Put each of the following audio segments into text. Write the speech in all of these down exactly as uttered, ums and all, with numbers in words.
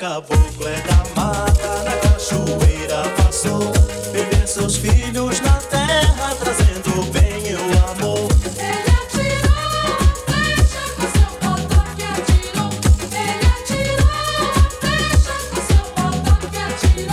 caboclo é da mata, na cachoeira passou, viver seus filhos na terra, trazendo o bem e o amor. Ele atirou, deixa com seu botão que atirou. Ele atirou, deixa com seu botão que atirou.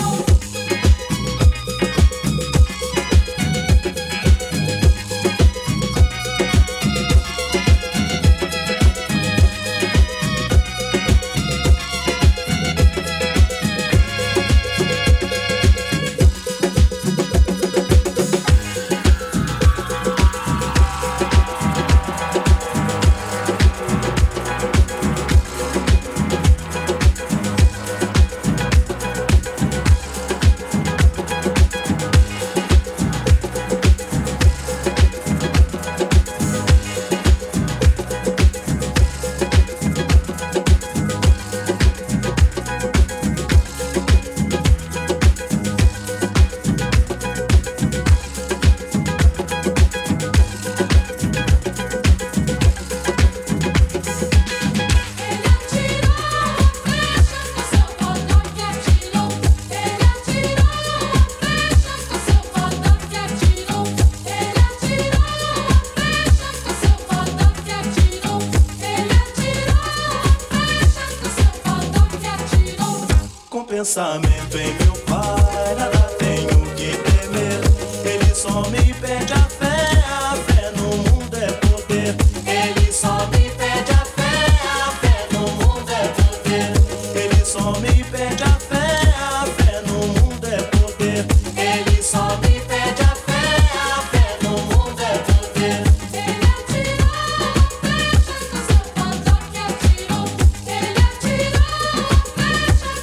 Pensamento em meu pai, nada tenho que temer. Ele só me pede a fé, a fé no mundo é poder. Ele só me pede a fé, a fé no mundo é poder. Ele só me pede a fé, a fé no mundo é poder. Ele só me pede a fé, a fé no mundo é poder. Ele atirou, deixa que seu botão que atirou. Ele atirou, deixa que seu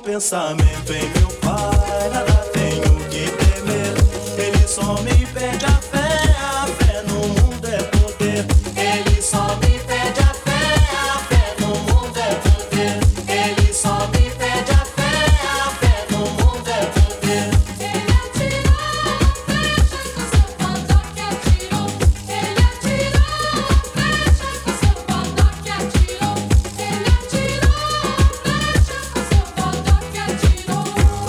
pensamento em meu pai, nada tenho que temer. Ele só me pede a fé, a fé no mundo é poder. Ele só me pede a fé, a fé no mundo é poder. Ele só me pede a fé, a fé no mundo é poder. Ele atirou, deixa que seu botão que atirou. Ele atirou, deixa que seu botão que atirou. Ele atirou, deixa que seu botão que atirou. Oh,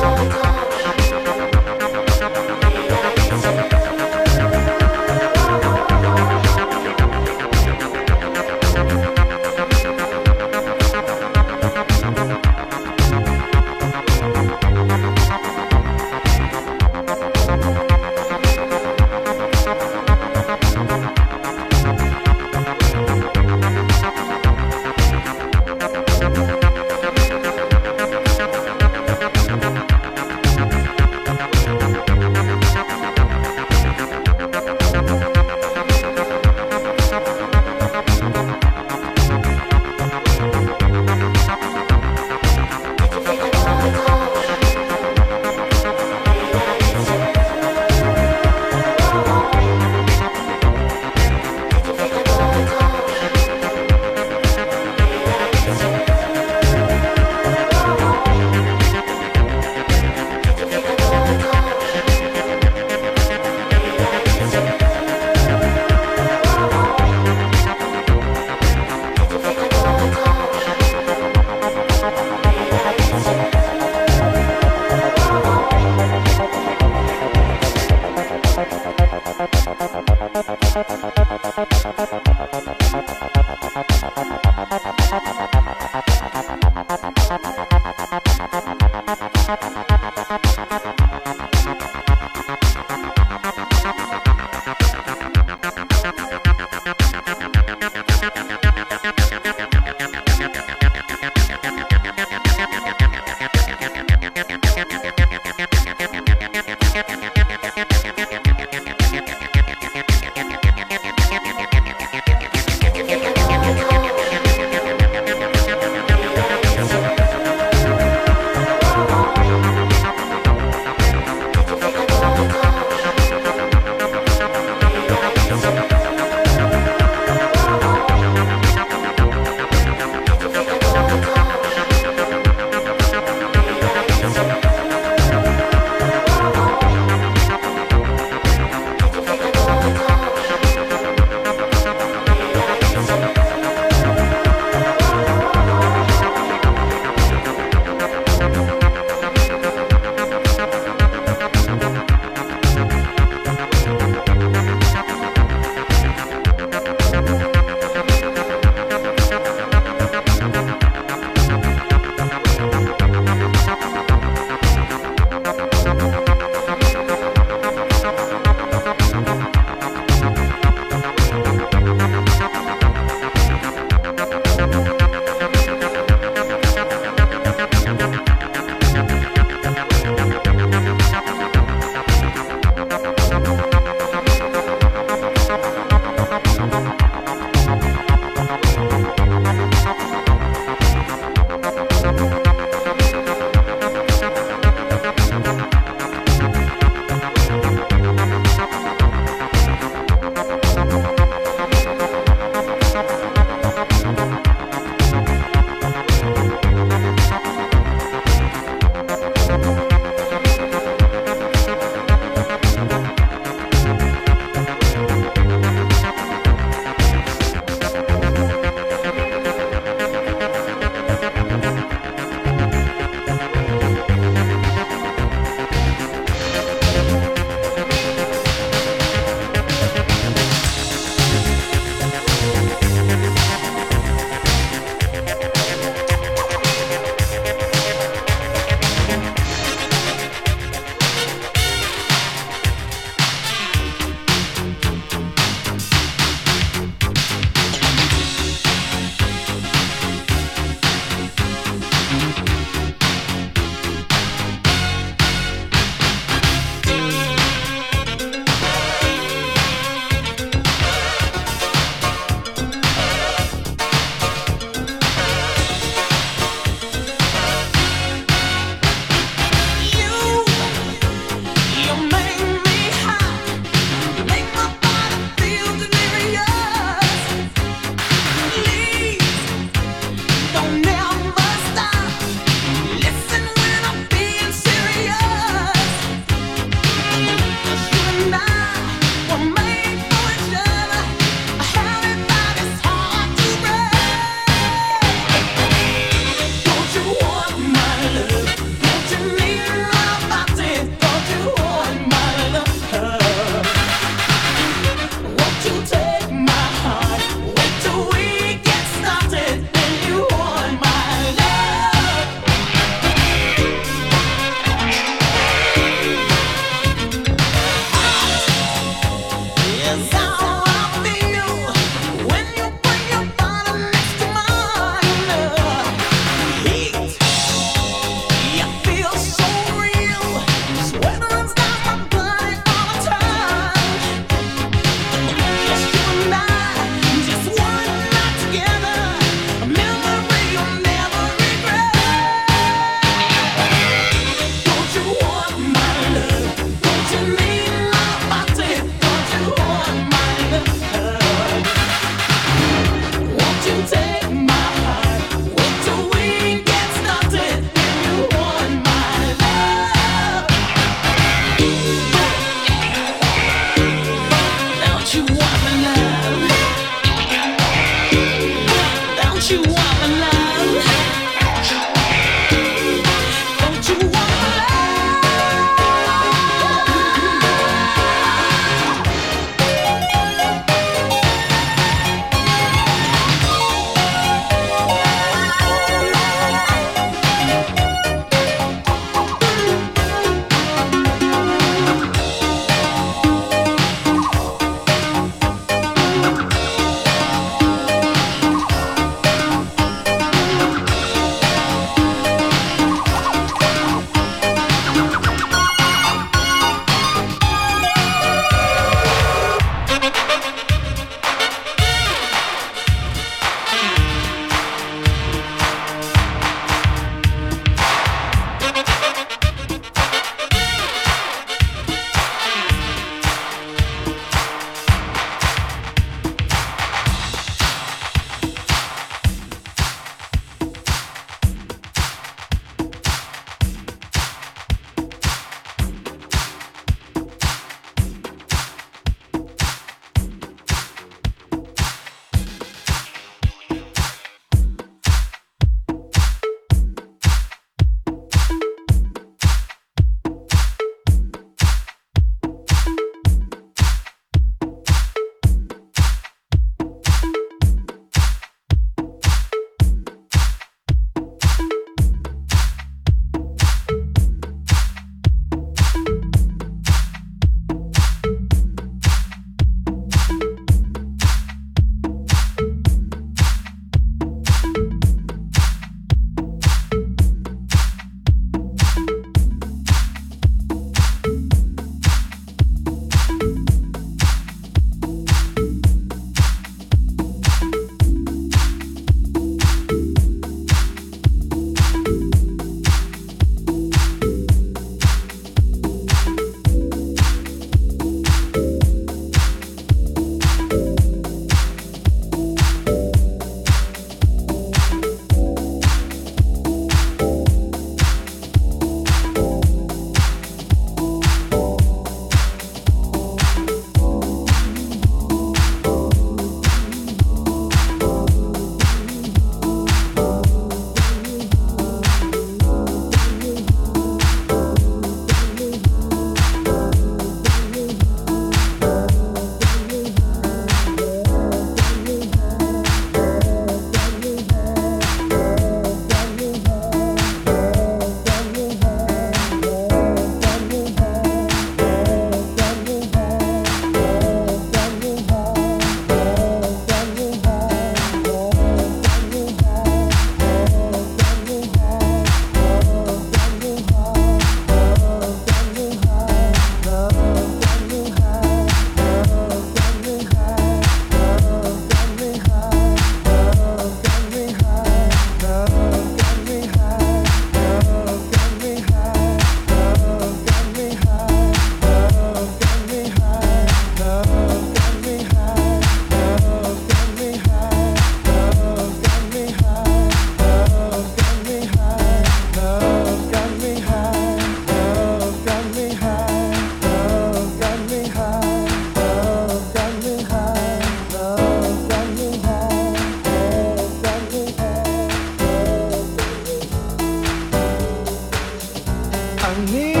No.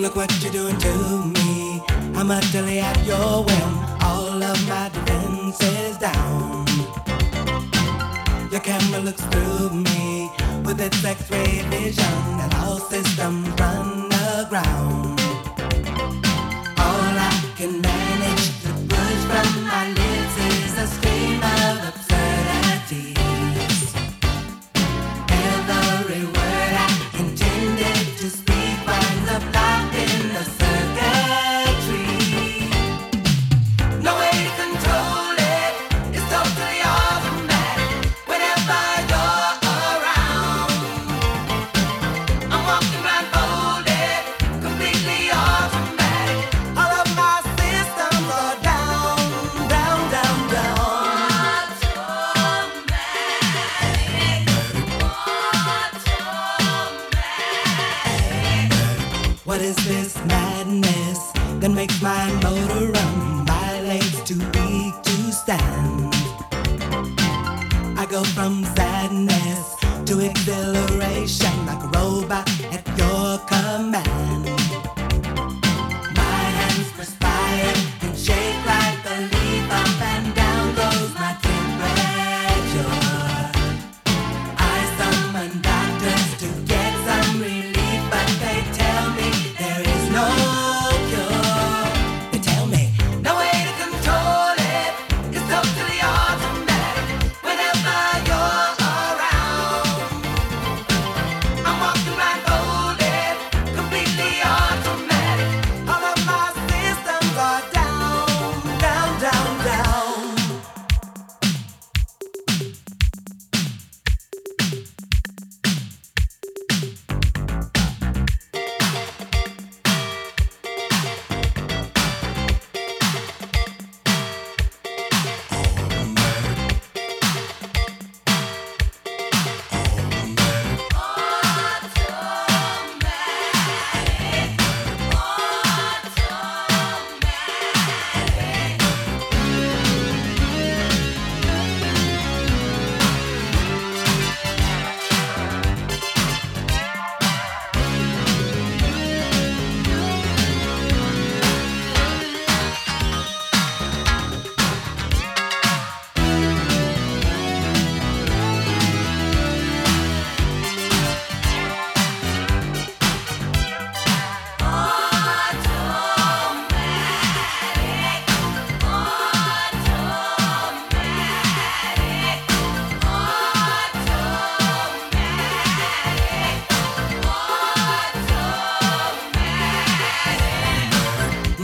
look what you're doing to me. I'm utterly at your whim. All of my defense is down. Your camera looks through me with its X-ray vision, and all systems run aground. All I can manage to push from my lips is a scream of absurdities. Every word I intended to speak winds up locked in the circuitry. No way to control it, it's totally automatic whenever you're around. I'm walking blindfolded, completely automatic. All of my systems are down, down, down, down. Automatic. Automatic. What is this madness that makes my motor run? My legs too weak to stand. I go from sadness to exhilaration like a robot at your command. My hands perspire and shake like a leaf. Up and down goes my temperature. I summon doctors to get some relief, but they tell me there is no cure. They tell me no way to control it. It's totally automatic whenever you're around. I'm walking blindfolded, completely automatic. All of my systems are down, down, down, down.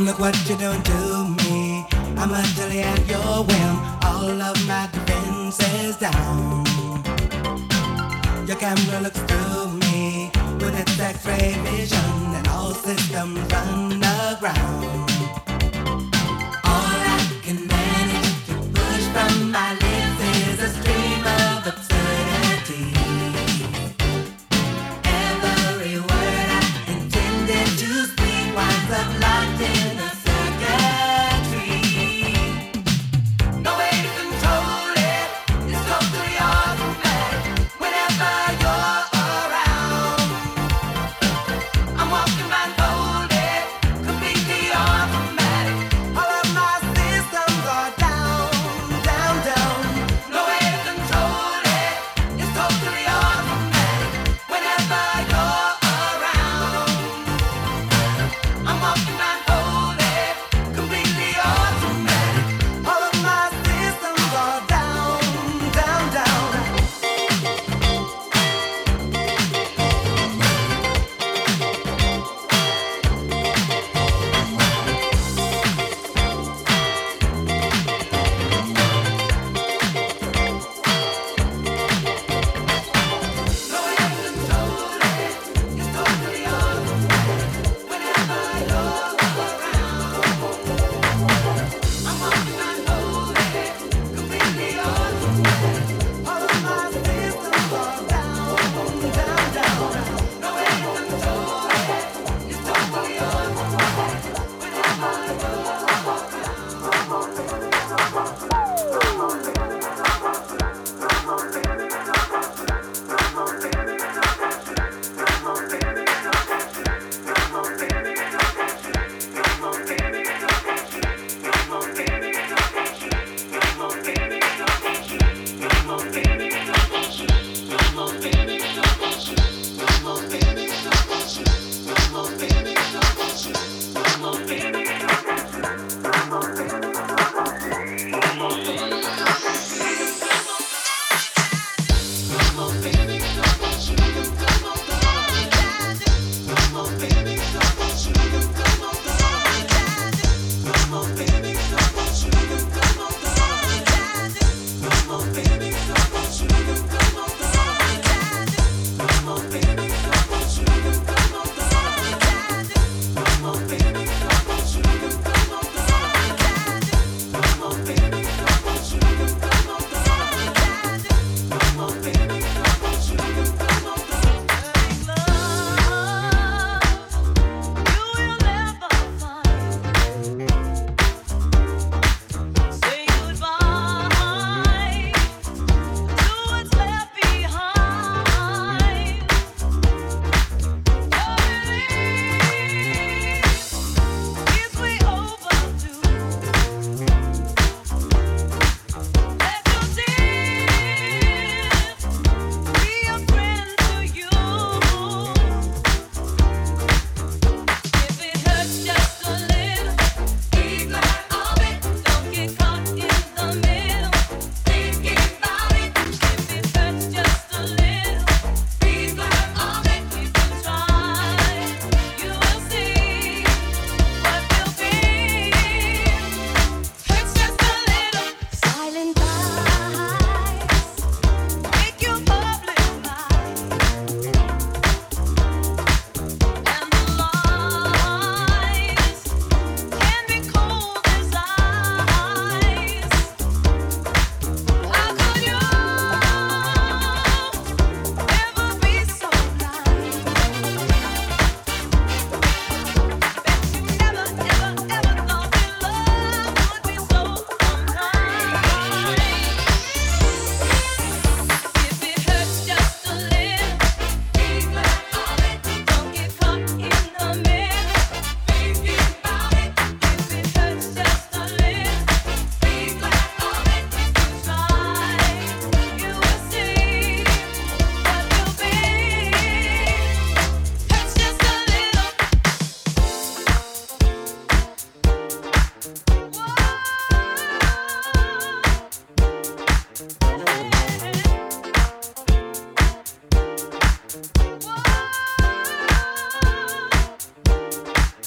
Look what you're doing to me. I'm utterly at your whim. All of my defense is down. Your camera looks through me with its X-ray vision, and all systems run aground. All I can manage to push from my lips is a stream of absurdity. Every word I intended to speak winds up locked in a circuitry. No way to control it. It's totally automatic whenever you're around. I'm walking blindfolded,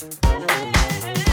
Come on, honey.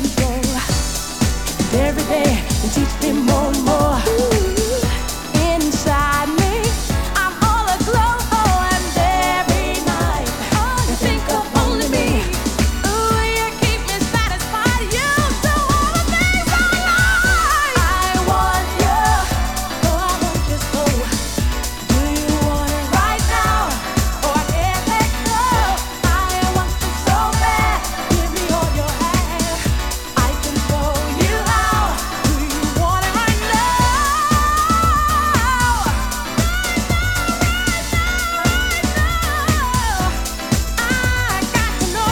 control. Every day you teach me more and more. Inside me, I'm all aglow. Oh, and every night I think of only me. Ooh, you keep me satisfied. You do all the things I like. I want you, oh, I want you so. Do you want it right now, or I can't let go? I want you so bad. Give me all your hand. I can show you how. Do you want it right now? I got to know, I got to know, I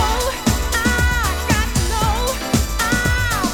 wanna know. Oh.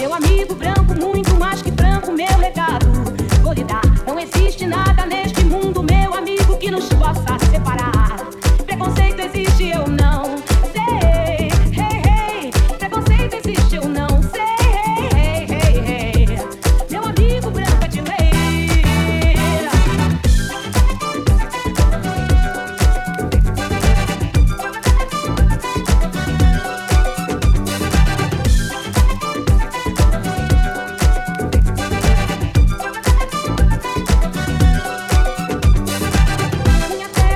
Meu amigo branco, muito mais que branco, meu legado vou lhe dar. Não existe nada neste mundo, meu amigo, que nos possa separar. Preconceito existe, eu não sei. Hey, hey. Preconceito existe, eu não sei. Hey, hey, hey. Meu amigo branco é de lei. Minha terra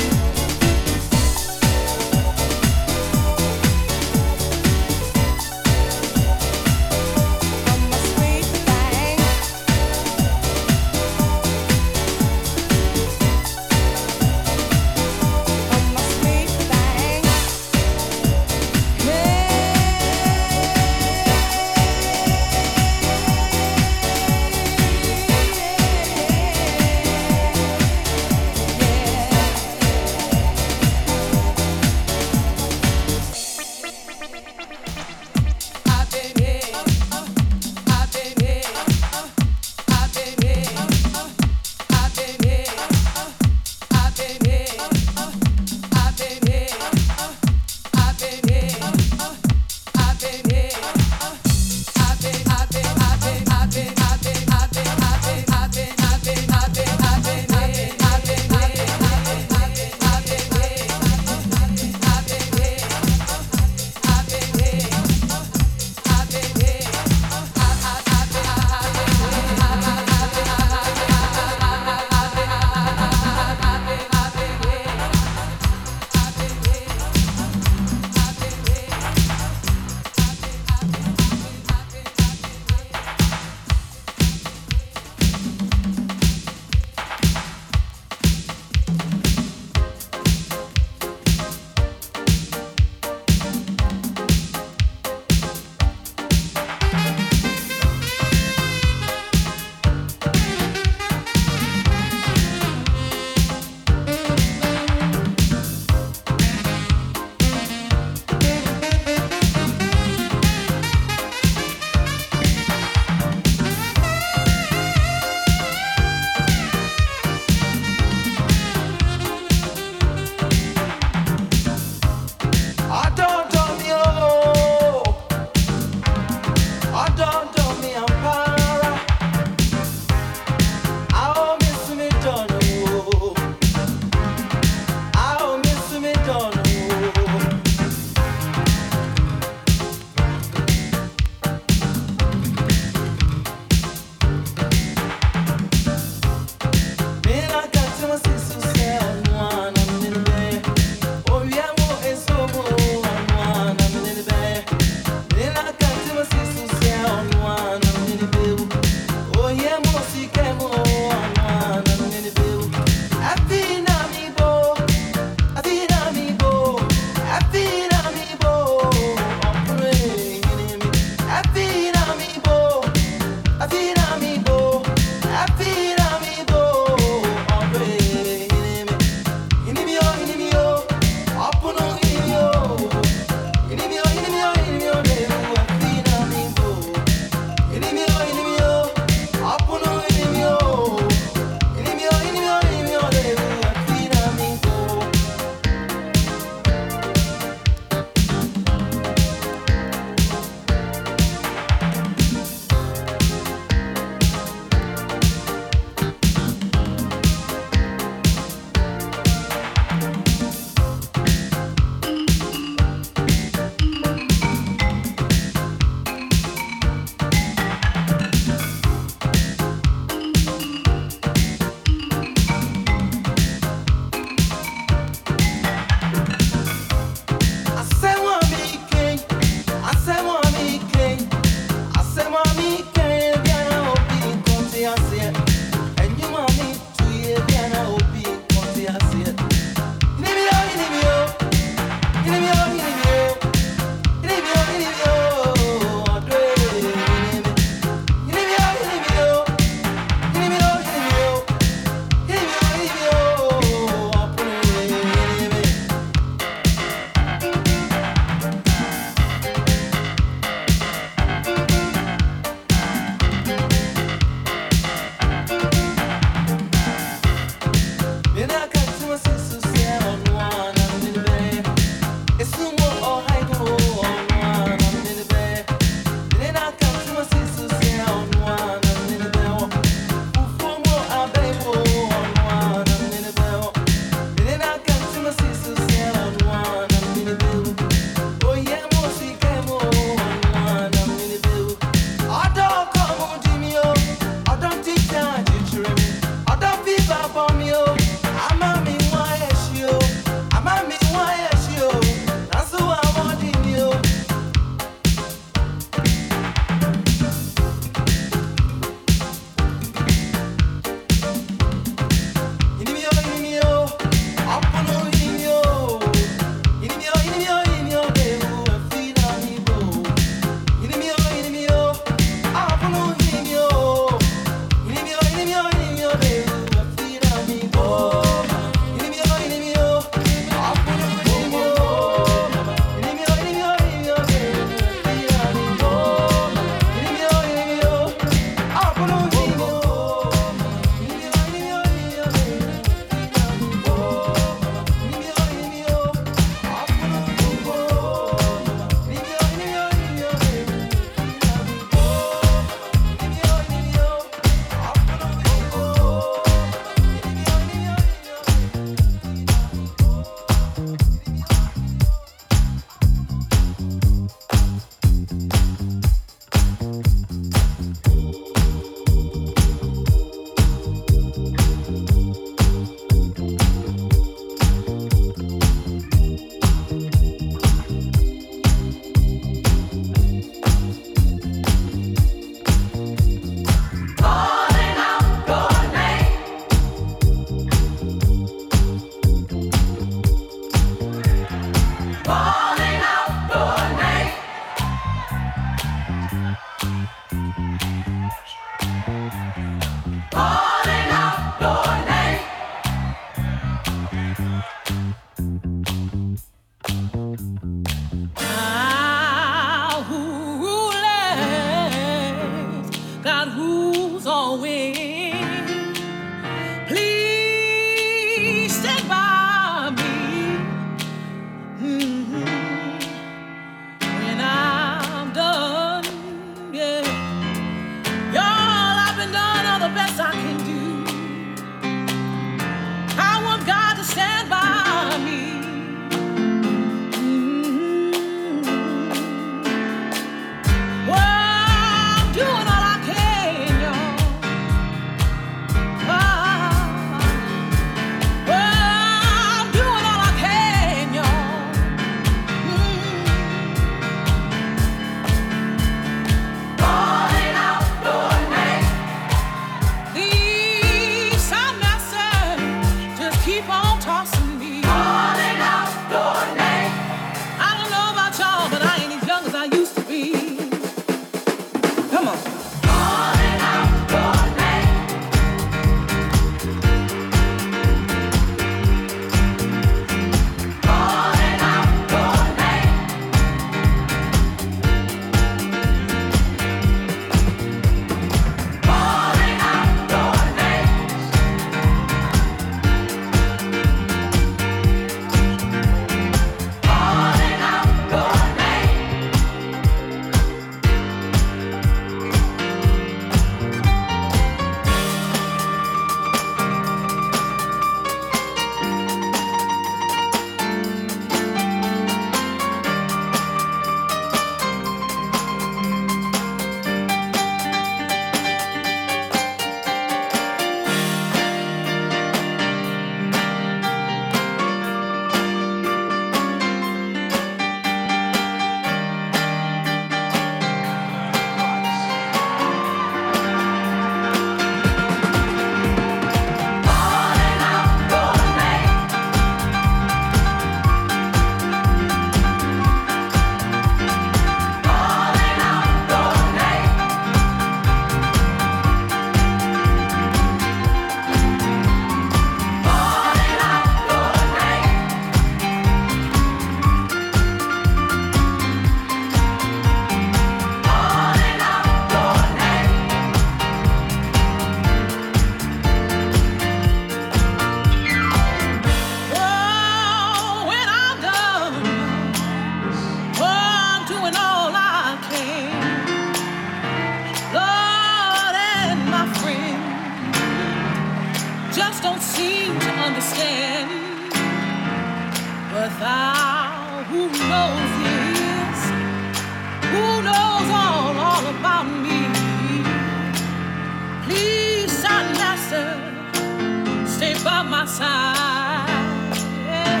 Stay by my side. Yeah.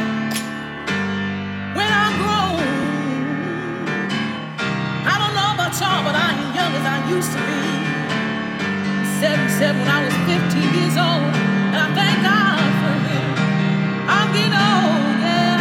When I'm grown, I don't know about y'all, but I ain't young as I used to be. seventy-seven when I was fifteen years old, and I thank God for it. I'm getting old, yeah.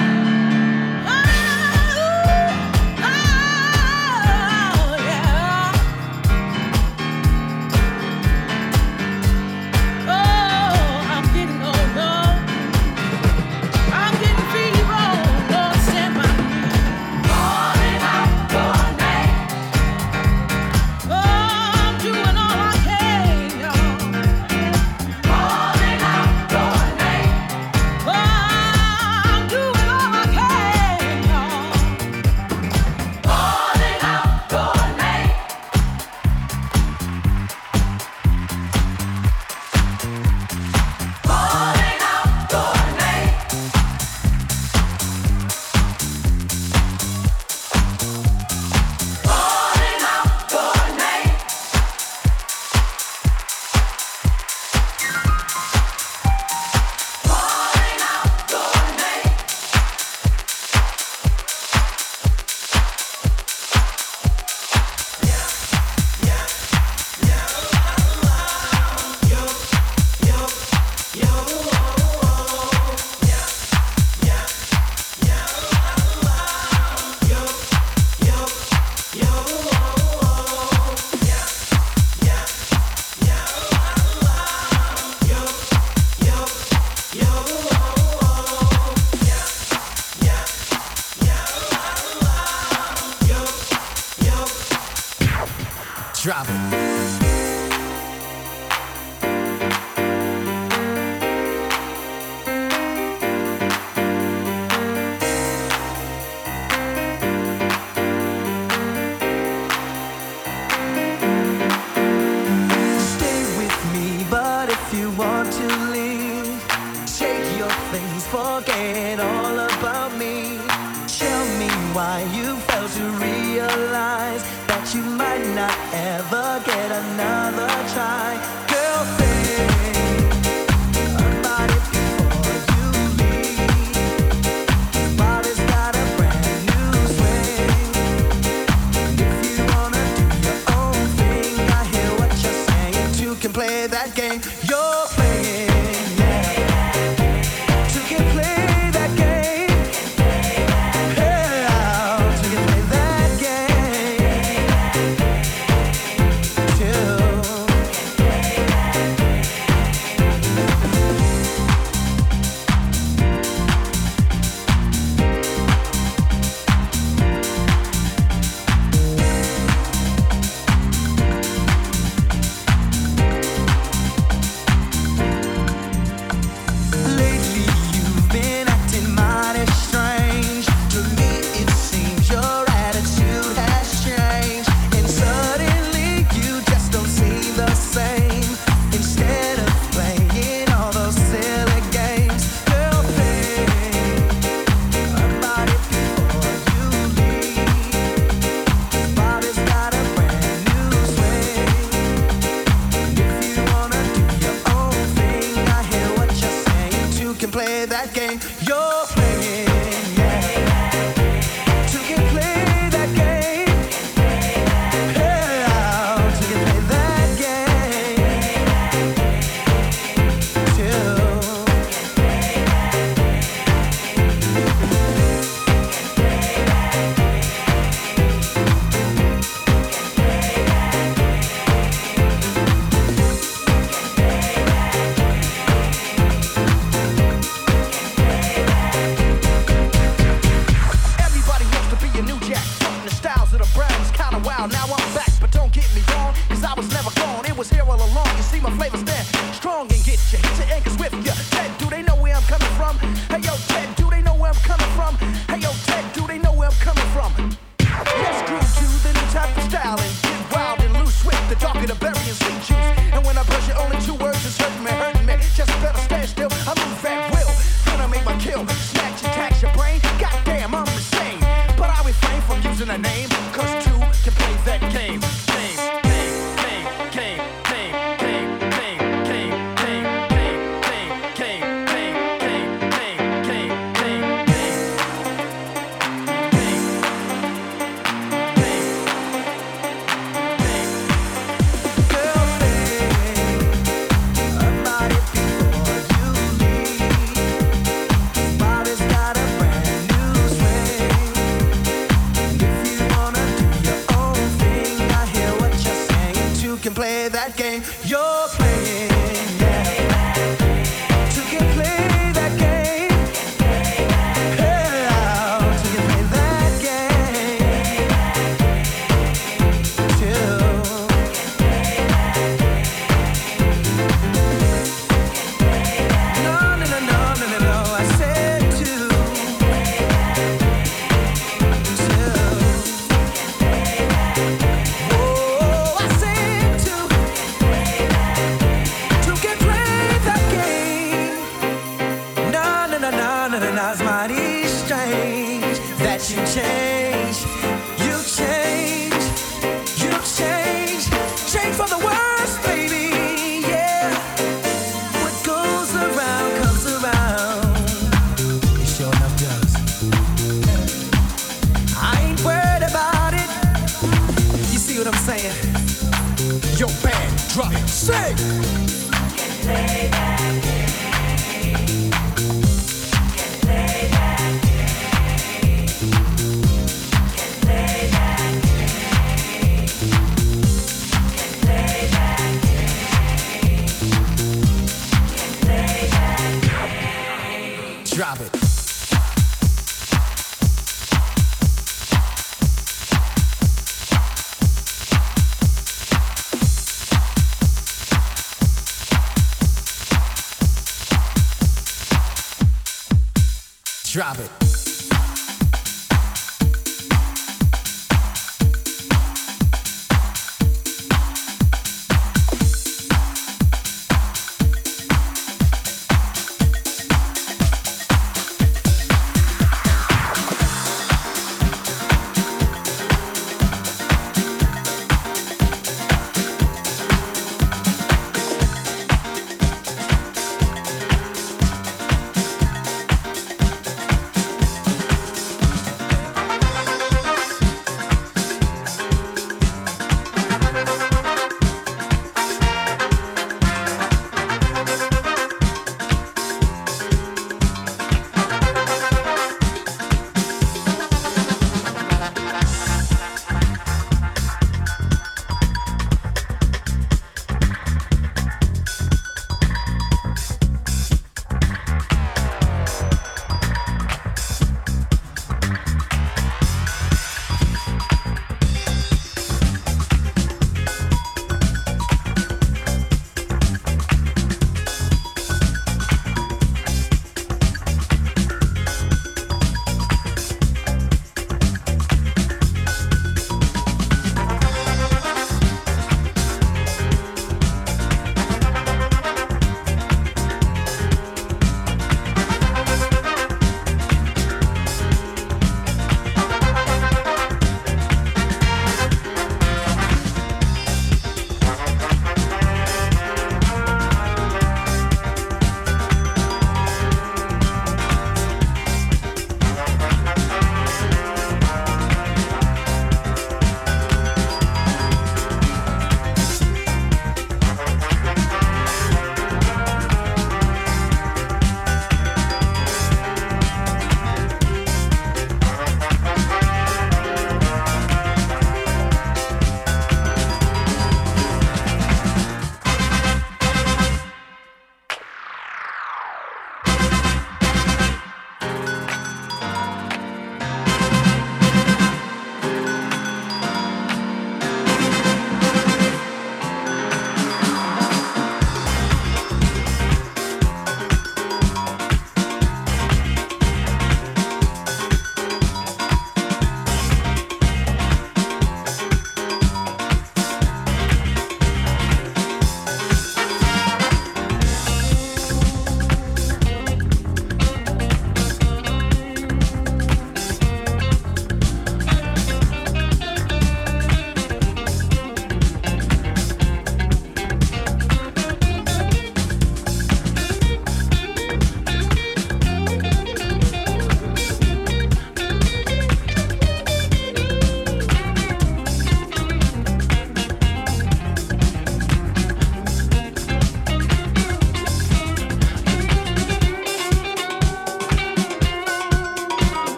Drop it.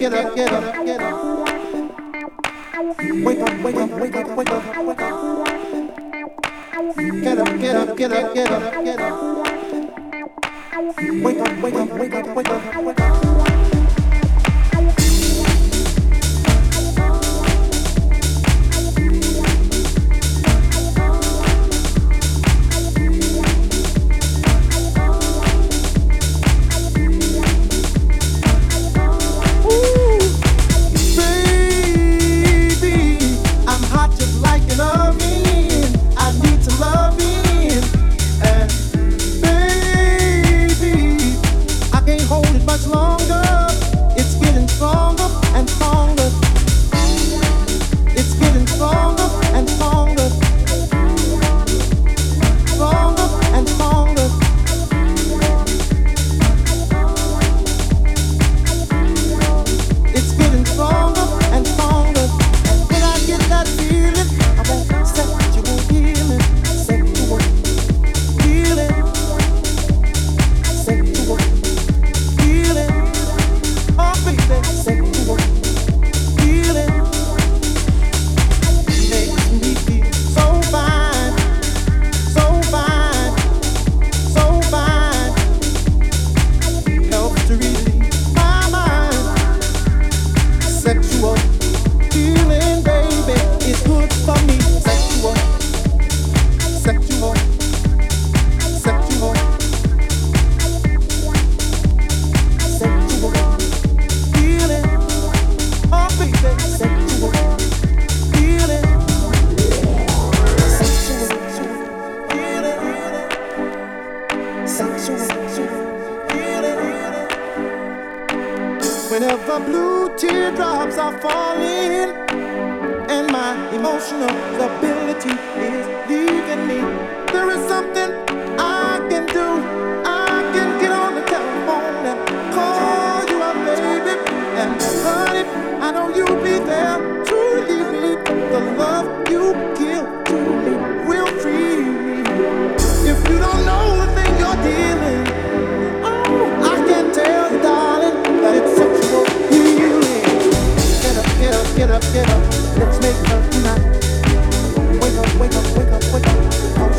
get up, get up, get up. Wake up, wake up, wake up, wake up, wake up. Get up, get up, get up, get up, get up. Wake up, wake up, wake up, wake up, wake up. Get up, get up, let's make love tonight. Wake up, wake up, wake up, wake up.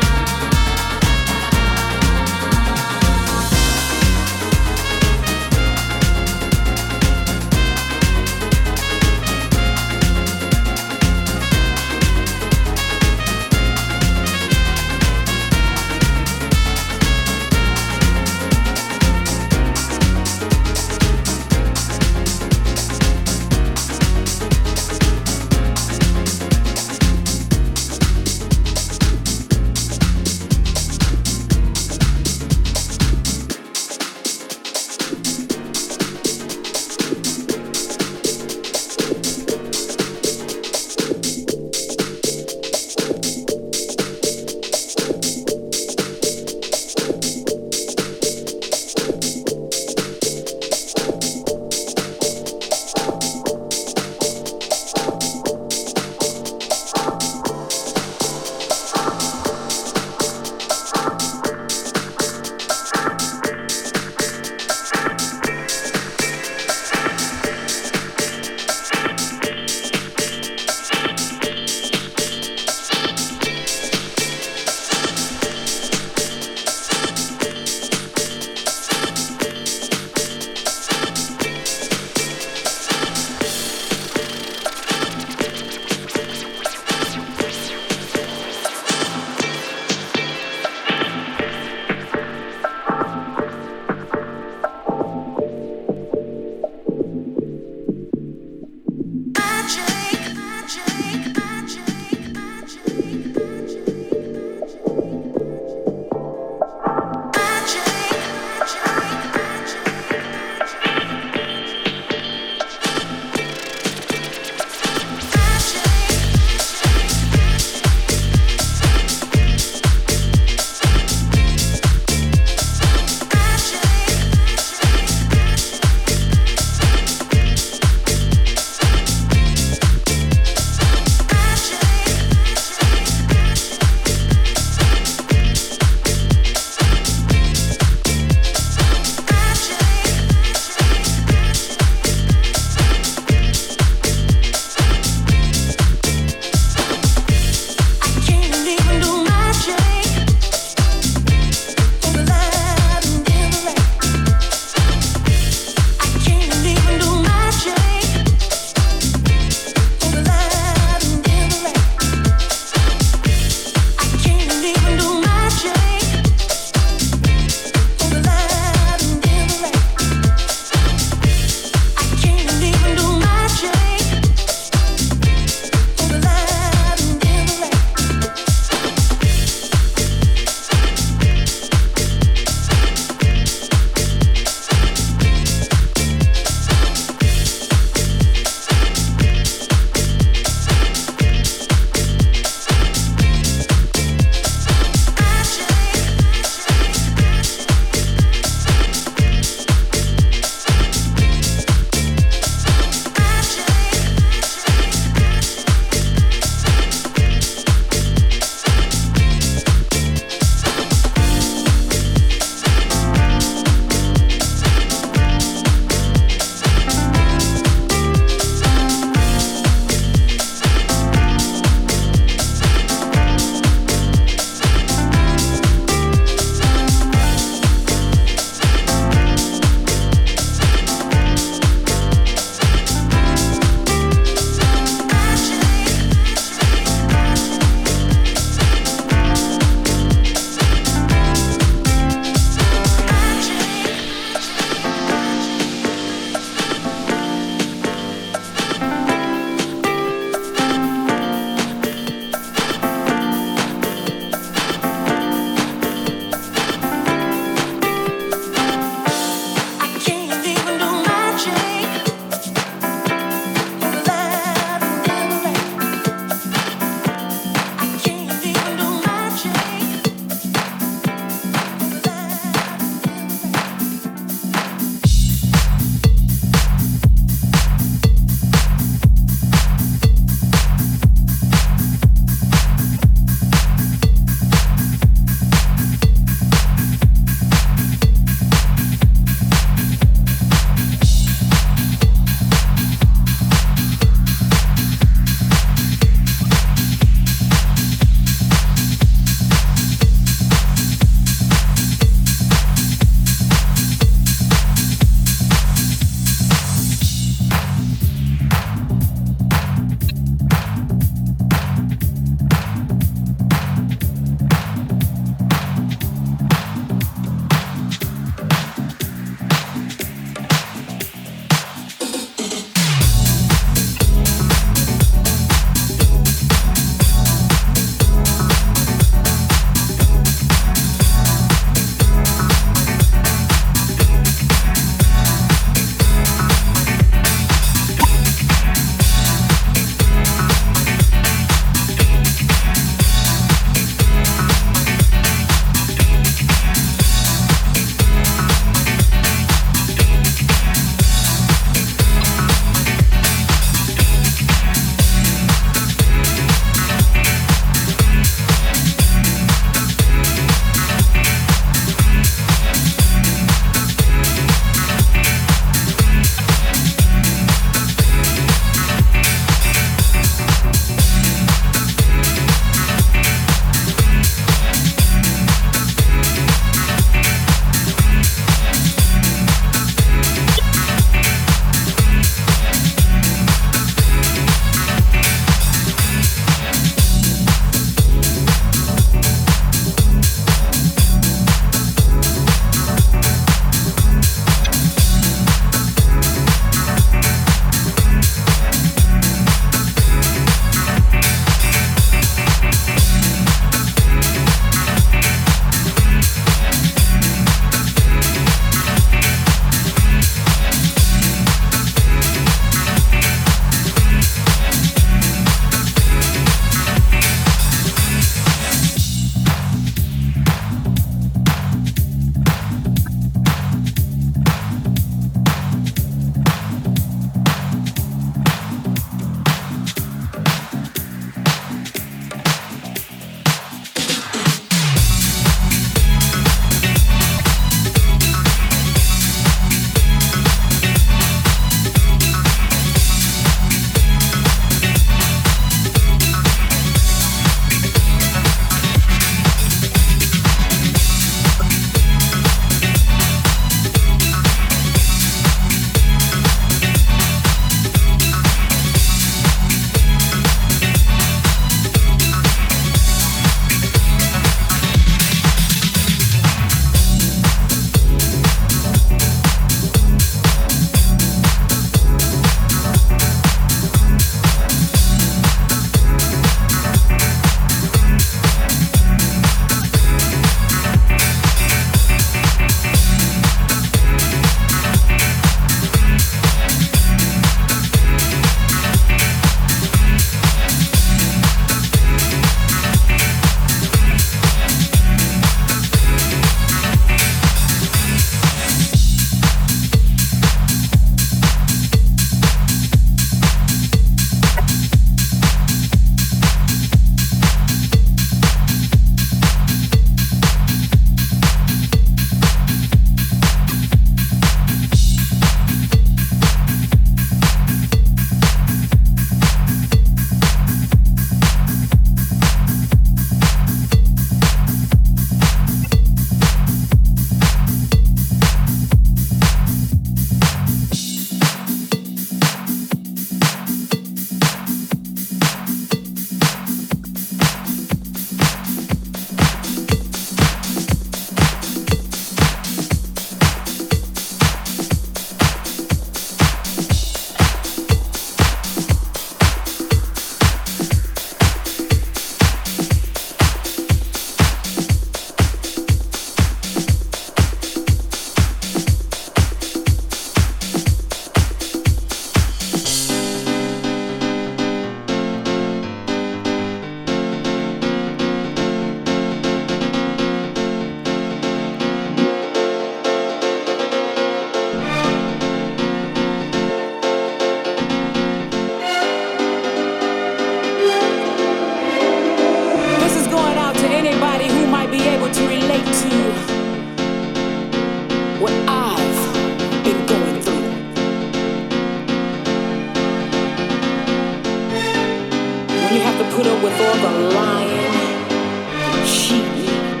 put up with all the lying, the cheating,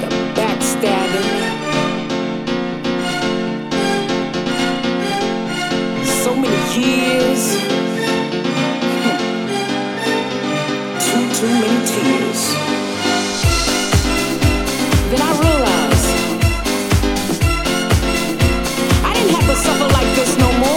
the backstabbing. So many years, too, too many tears. Then I realized I didn't have to suffer like this no more.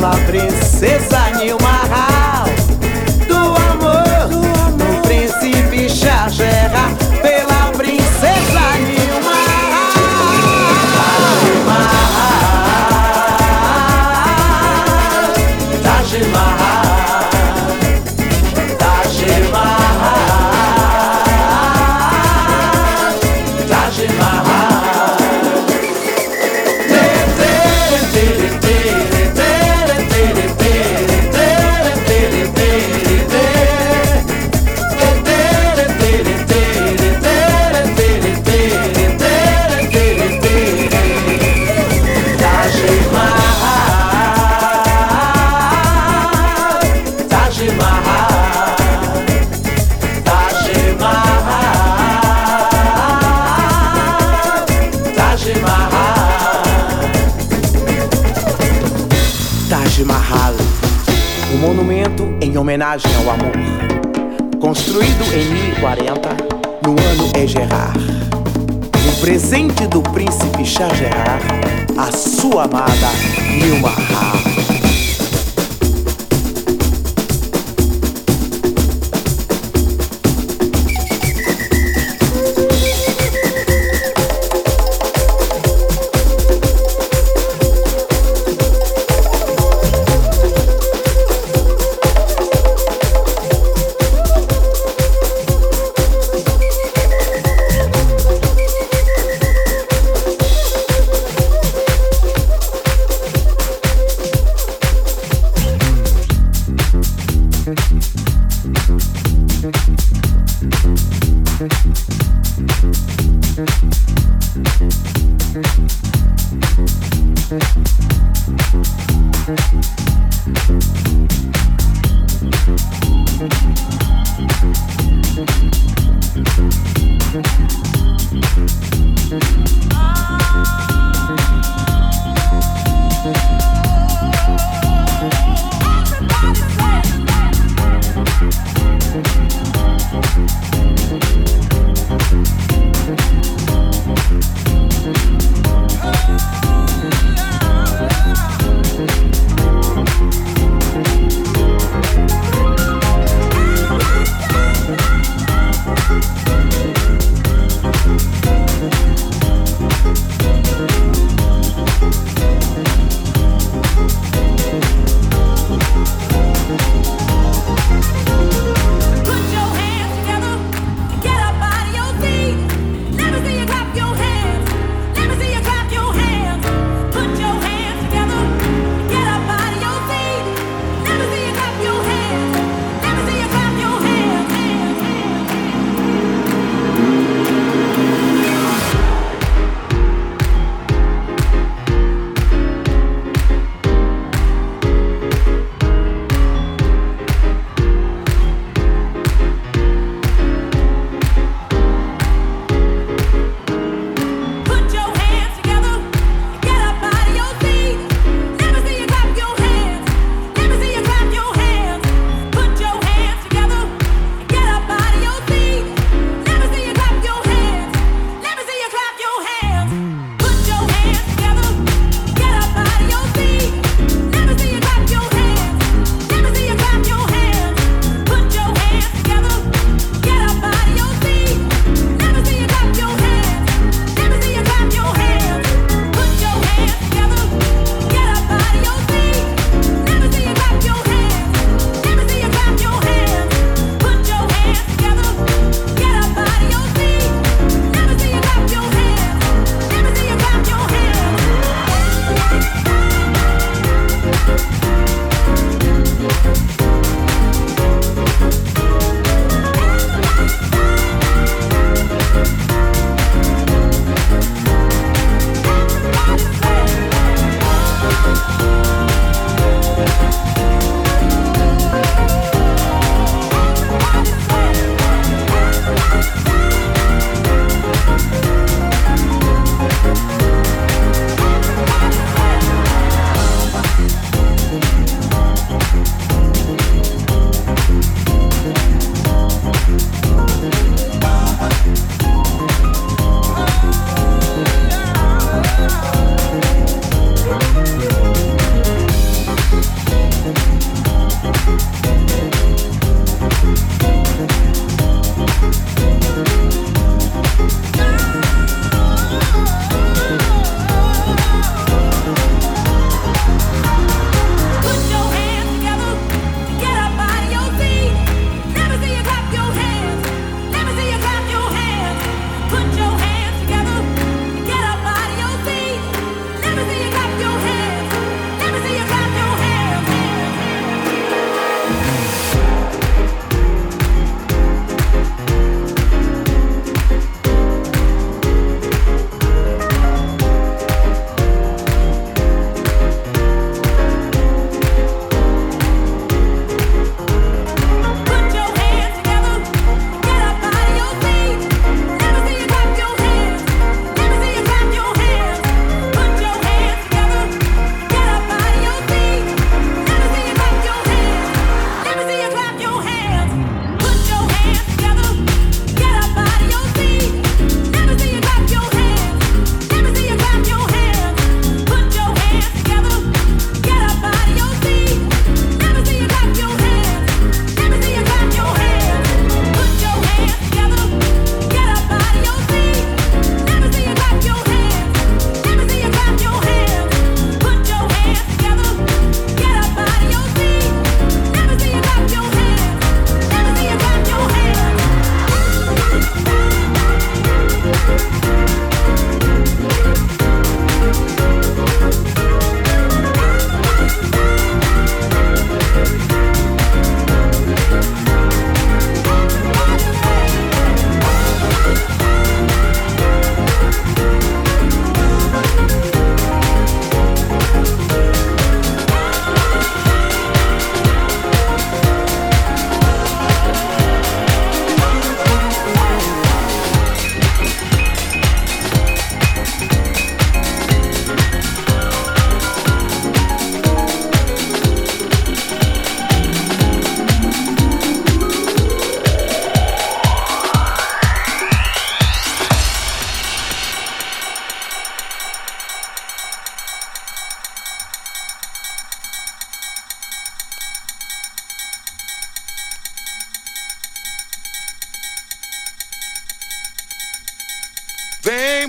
pela princesa Nilma Hall, do amor, do amor do príncipe Charles Gerard, pela princesa Nilma Hall. Nilma Hall, da Nilma Hall, da Nilma Hall, da Nilma Hall. Um monumento em homenagem ao amor, construído em mil e quarenta, no ano é Gerard. Um presente do príncipe Charles Gerard à sua amada Nilma Hall. Vem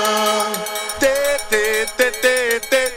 Tê, tê, tê, tê, tê.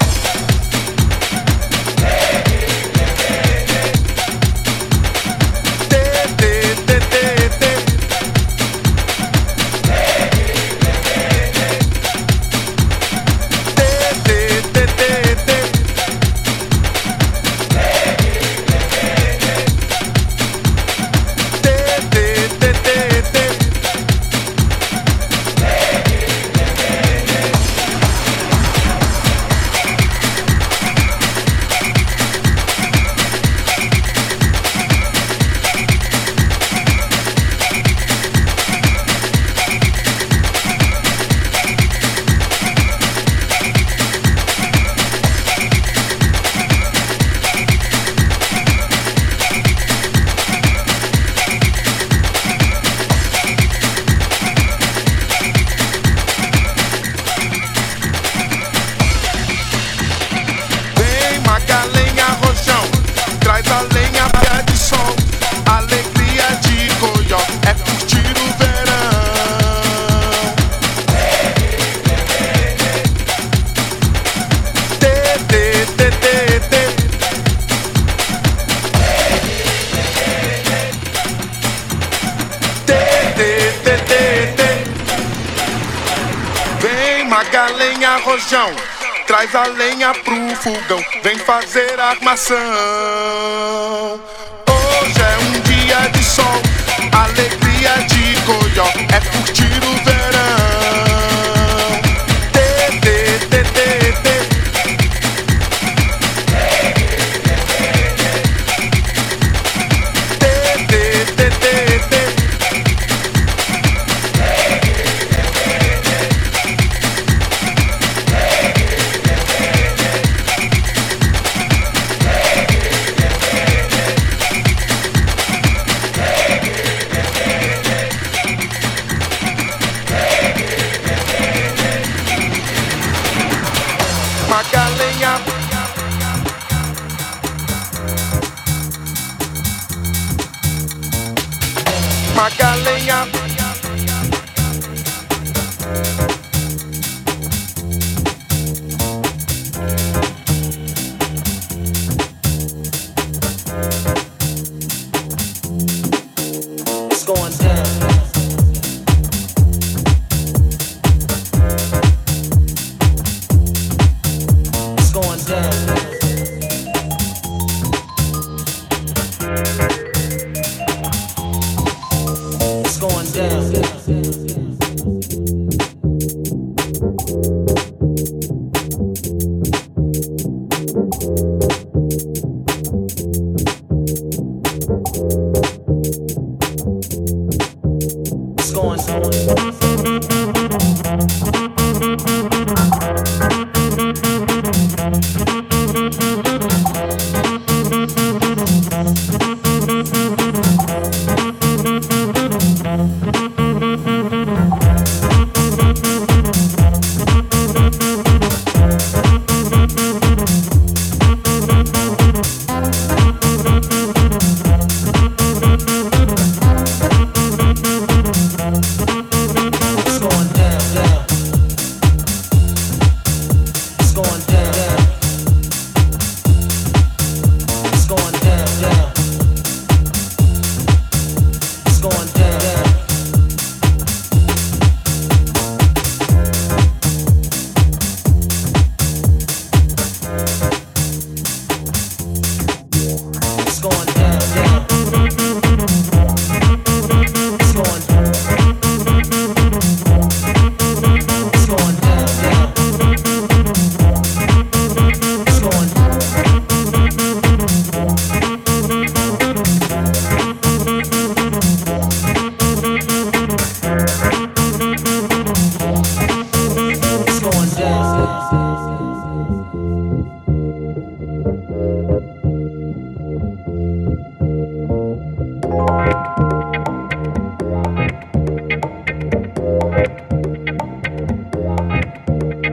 Magalenha Rojão, traz a lenha pro fogão, vem fazer armação. Hoje é um dia de sol, alegria de coió, é curtir o verão. Tê, tê, tê, tê, tê. Magalenha, Magalenha, it's going down. It's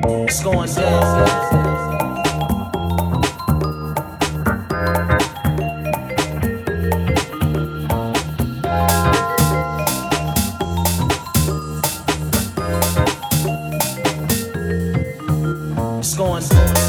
It's going down. It's going down.